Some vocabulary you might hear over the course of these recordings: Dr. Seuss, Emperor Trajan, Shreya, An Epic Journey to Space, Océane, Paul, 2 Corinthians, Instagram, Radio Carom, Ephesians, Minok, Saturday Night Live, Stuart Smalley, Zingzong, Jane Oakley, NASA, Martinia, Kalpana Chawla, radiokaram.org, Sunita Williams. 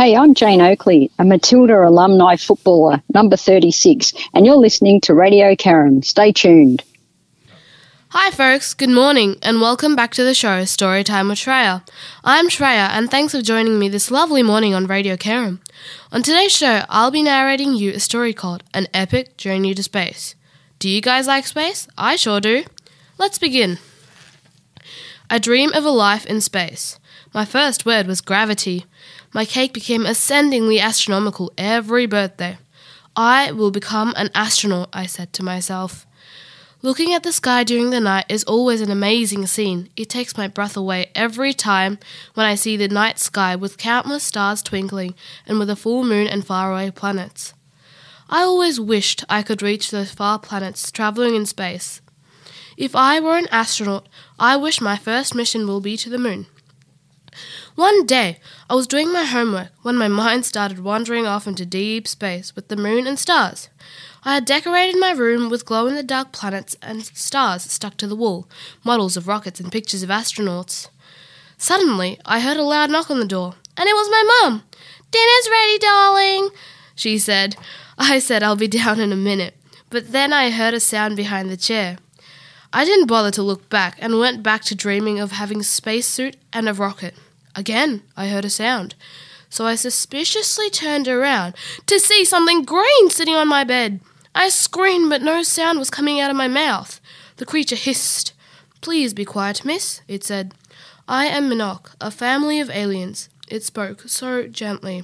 Hey, I'm Jane Oakley, a Matilda alumni footballer, number 36, and you're listening to Radio Carom. Stay tuned. Hi folks, good morning and welcome back to the show Storytime with Shreya. I'm Shreya and thanks for joining me this lovely morning on Radio Carom. On today's show, I'll be narrating you a story called An Epic Journey to Space. Do you guys like space? I sure do. Let's begin. I dream of a life in space. My first word was gravity. My cake became ascendingly astronomical every birthday. I will become an astronaut, I said to myself. Looking at the sky during the night is always an amazing scene. It takes my breath away every time when I see the night sky with countless stars twinkling and with a full moon and faraway planets. I always wished I could reach those far planets travelling in space. If I were an astronaut, I wish my first mission will be to the moon. One day, I was doing my homework when my mind started wandering off into deep space with the moon and stars. I had decorated my room with glow-in-the-dark planets and stars stuck to the wall, models of rockets and pictures of astronauts. Suddenly, I heard a loud knock on the door, and it was my mum. "Dinner's ready, darling," she said. I said I'll be down in a minute, but then I heard a sound behind the chair. I didn't bother to look back and went back to dreaming of having a spacesuit and a rocket. Again, I heard a sound. So I suspiciously turned around to see something green sitting on my bed. I screamed, but no sound was coming out of my mouth. The creature hissed. "Please be quiet, miss," it said. "I am Minok, a family of aliens." It spoke so gently.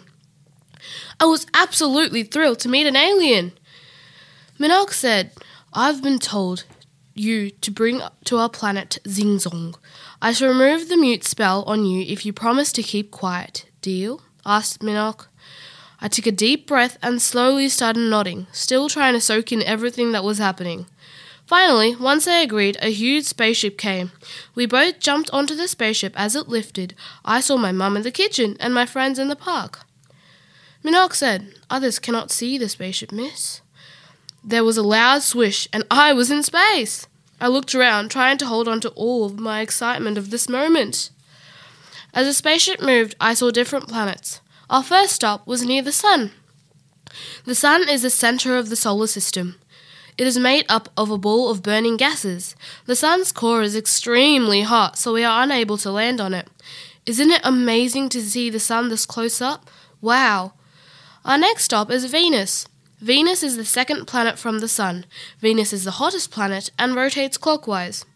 I was absolutely thrilled to meet an alien. Minok said, "I've been told you to bring to our planet Zingzong. I shall remove the mute spell on you if you promise to keep quiet. Deal?" asked Minok. I took a deep breath and slowly started nodding, still trying to soak in everything that was happening. Finally, once I agreed, a huge spaceship came. We both jumped onto the spaceship as it lifted. I saw my mum in the kitchen and my friends in the park. Minok said, "Others cannot see the spaceship, miss." There was a loud swish and I was in space. I looked around, trying to hold on to all of my excitement of this moment. As the spaceship moved, I saw different planets. Our first stop was near the sun. The sun is the center of the solar system. It is made up of a ball of burning gases. The sun's core is extremely hot, so we are unable to land on it. Isn't it amazing to see the sun this close up? Wow! Our next stop is Venus. Venus is the second planet from the sun. Venus is the hottest planet and rotates clockwise.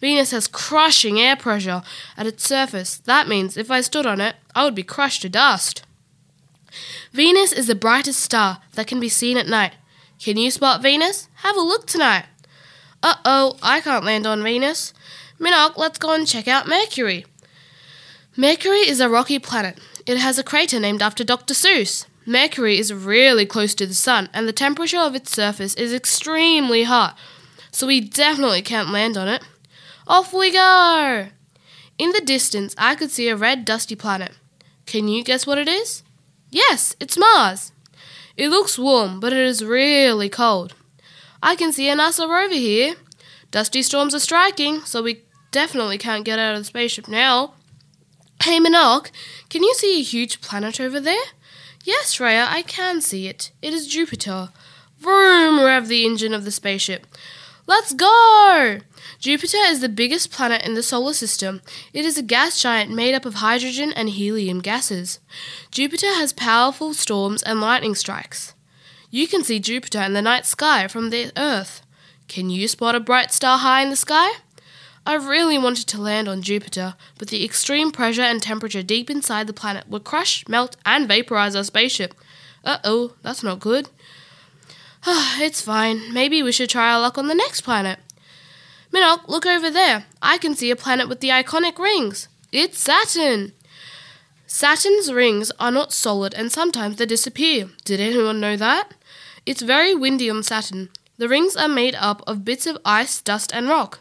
Venus has crushing air pressure at its surface. That means if I stood on it, I would be crushed to dust. Venus is the brightest star that can be seen at night. Can you spot Venus? Have a look tonight. Uh-oh, I can't land on Venus. Minok, let's go and check out Mercury. Mercury is a rocky planet. It has a crater named after Dr. Seuss. Mercury is really close to the sun, and the temperature of its surface is extremely hot, so we definitely can't land on it. Off we go! In the distance, I could see a red, dusty planet. Can you guess what it is? Yes, it's Mars. It looks warm, but it is really cold. I can see a NASA rover here. Dusty storms are striking, so we definitely can't get out of the spaceship now. Hey, Minok, can you see a huge planet over there? Yes, Shreya, I can see it. It is Jupiter. Vroom, rev the engine of the spaceship. Let's go! Jupiter is the biggest planet in the solar system. It is a gas giant made up of hydrogen and helium gases. Jupiter has powerful storms and lightning strikes. You can see Jupiter in the night sky from the Earth. Can you spot a bright star high in the sky? I really wanted to land on Jupiter, but the extreme pressure and temperature deep inside the planet would crush, melt, and vaporize our spaceship. Uh-oh, that's not good. It's fine. Maybe we should try our luck on the next planet. Minok, look over there. I can see a planet with the iconic rings. It's Saturn. Saturn's rings are not solid and sometimes they disappear. Did anyone know that? It's very windy on Saturn. The rings are made up of bits of ice, dust, and rock.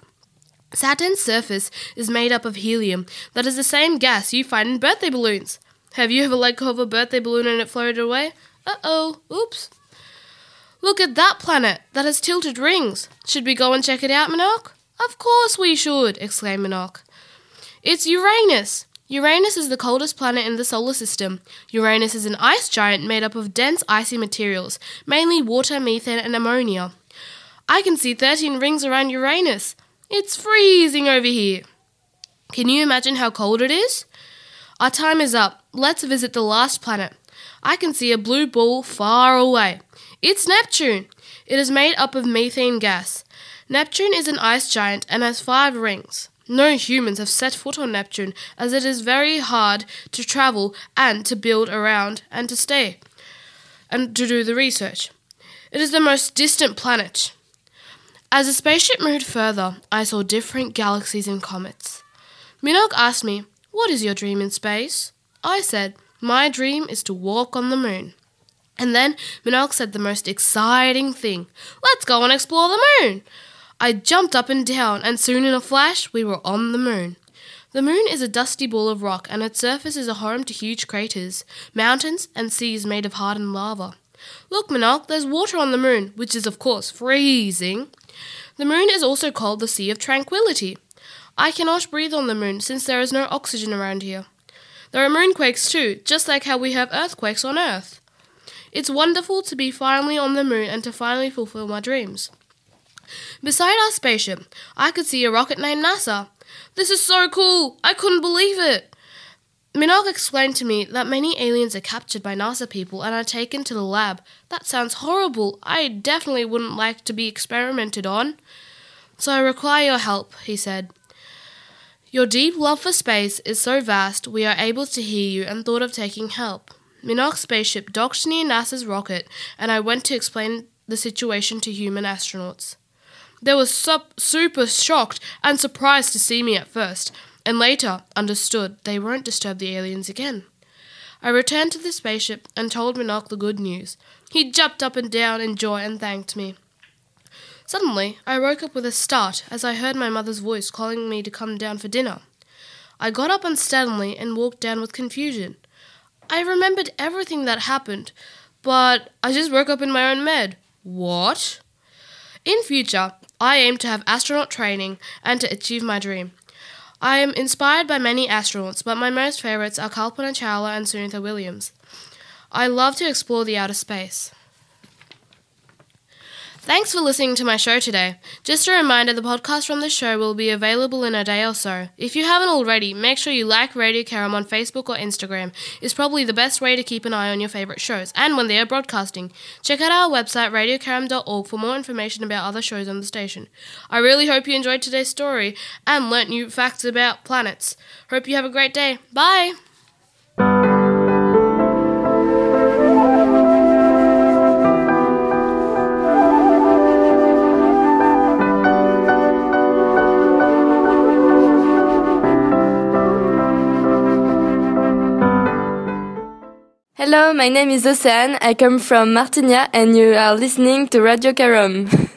Saturn's surface is made up of helium. That is the same gas you find in birthday balloons. Have you ever let go of a birthday balloon and it floated away? Uh-oh, oops. Look at that planet that has tilted rings. Should we go and check it out, Minok? Of course we should, exclaimed Minok. It's Uranus. Uranus is the coldest planet in the solar system. Uranus is an ice giant made up of dense icy materials, mainly water, methane, and ammonia. I can see 13 rings around Uranus. It's freezing over here. Can you imagine how cold it is? Our time is up. Let's visit the last planet. I can see a blue ball far away. It's Neptune. It is made up of methane gas. Neptune is an ice giant and has 5 rings. No humans have set foot on Neptune, as it is very hard to travel and to build around and to stay and to do the research. It is the most distant planet. As the spaceship moved further, I saw different galaxies and comets. Minok asked me, "What is your dream in space?" I said, "My dream is to walk on the moon." And then Minok said the most exciting thing, "Let's go and explore the moon." I jumped up and down, and soon in a flash we were on the moon. The moon is a dusty ball of rock, and its surface is a home to huge craters, mountains, and seas made of hardened lava. "Look, Minok, there's water on the moon, which is, of course, freezing." The moon is also called the Sea of Tranquility. I cannot breathe on the moon since there is no oxygen around here. There are moonquakes too, just like how we have earthquakes on Earth. It's wonderful to be finally on the moon and to finally fulfill my dreams. Beside our spaceship, I could see a rocket named NASA. "This is so cool! I couldn't believe it!" Minok explained to me that many aliens are captured by NASA people and are taken to the lab. That sounds horrible. I definitely wouldn't like to be experimented on. "So I require your help," he said. "Your deep love for space is so vast we are able to hear you and thought of taking help." Minok's spaceship docked near NASA's rocket, and I went to explain the situation to human astronauts. They were super shocked and surprised to see me at first, and later understood they won't disturb the aliens again. I returned to the spaceship and told Minok the good news. He jumped up and down in joy and thanked me. Suddenly, I woke up with a start as I heard my mother's voice calling me to come down for dinner. I got up unsteadily and walked down with confusion. I remembered everything that happened, but I just woke up in my own bed. What? In future, I aim to have astronaut training and to achieve my dream. I am inspired by many astronauts, but my most favorites are Kalpana Chawla and Sunita Williams. I love to explore the outer space. Thanks for listening to my show today. Just a reminder, the podcast from the show will be available in a day or so. If you haven't already, make sure you like Radio Carom on Facebook or Instagram. It's probably the best way to keep an eye on your favourite shows and when they are broadcasting. Check out our website, radiokaram.org, for more information about other shows on the station. I really hope you enjoyed today's story and learnt new facts about planets. Hope you have a great day. Bye! Hello, my name is Océane, I come from Martinia and you are listening to Radio Carom.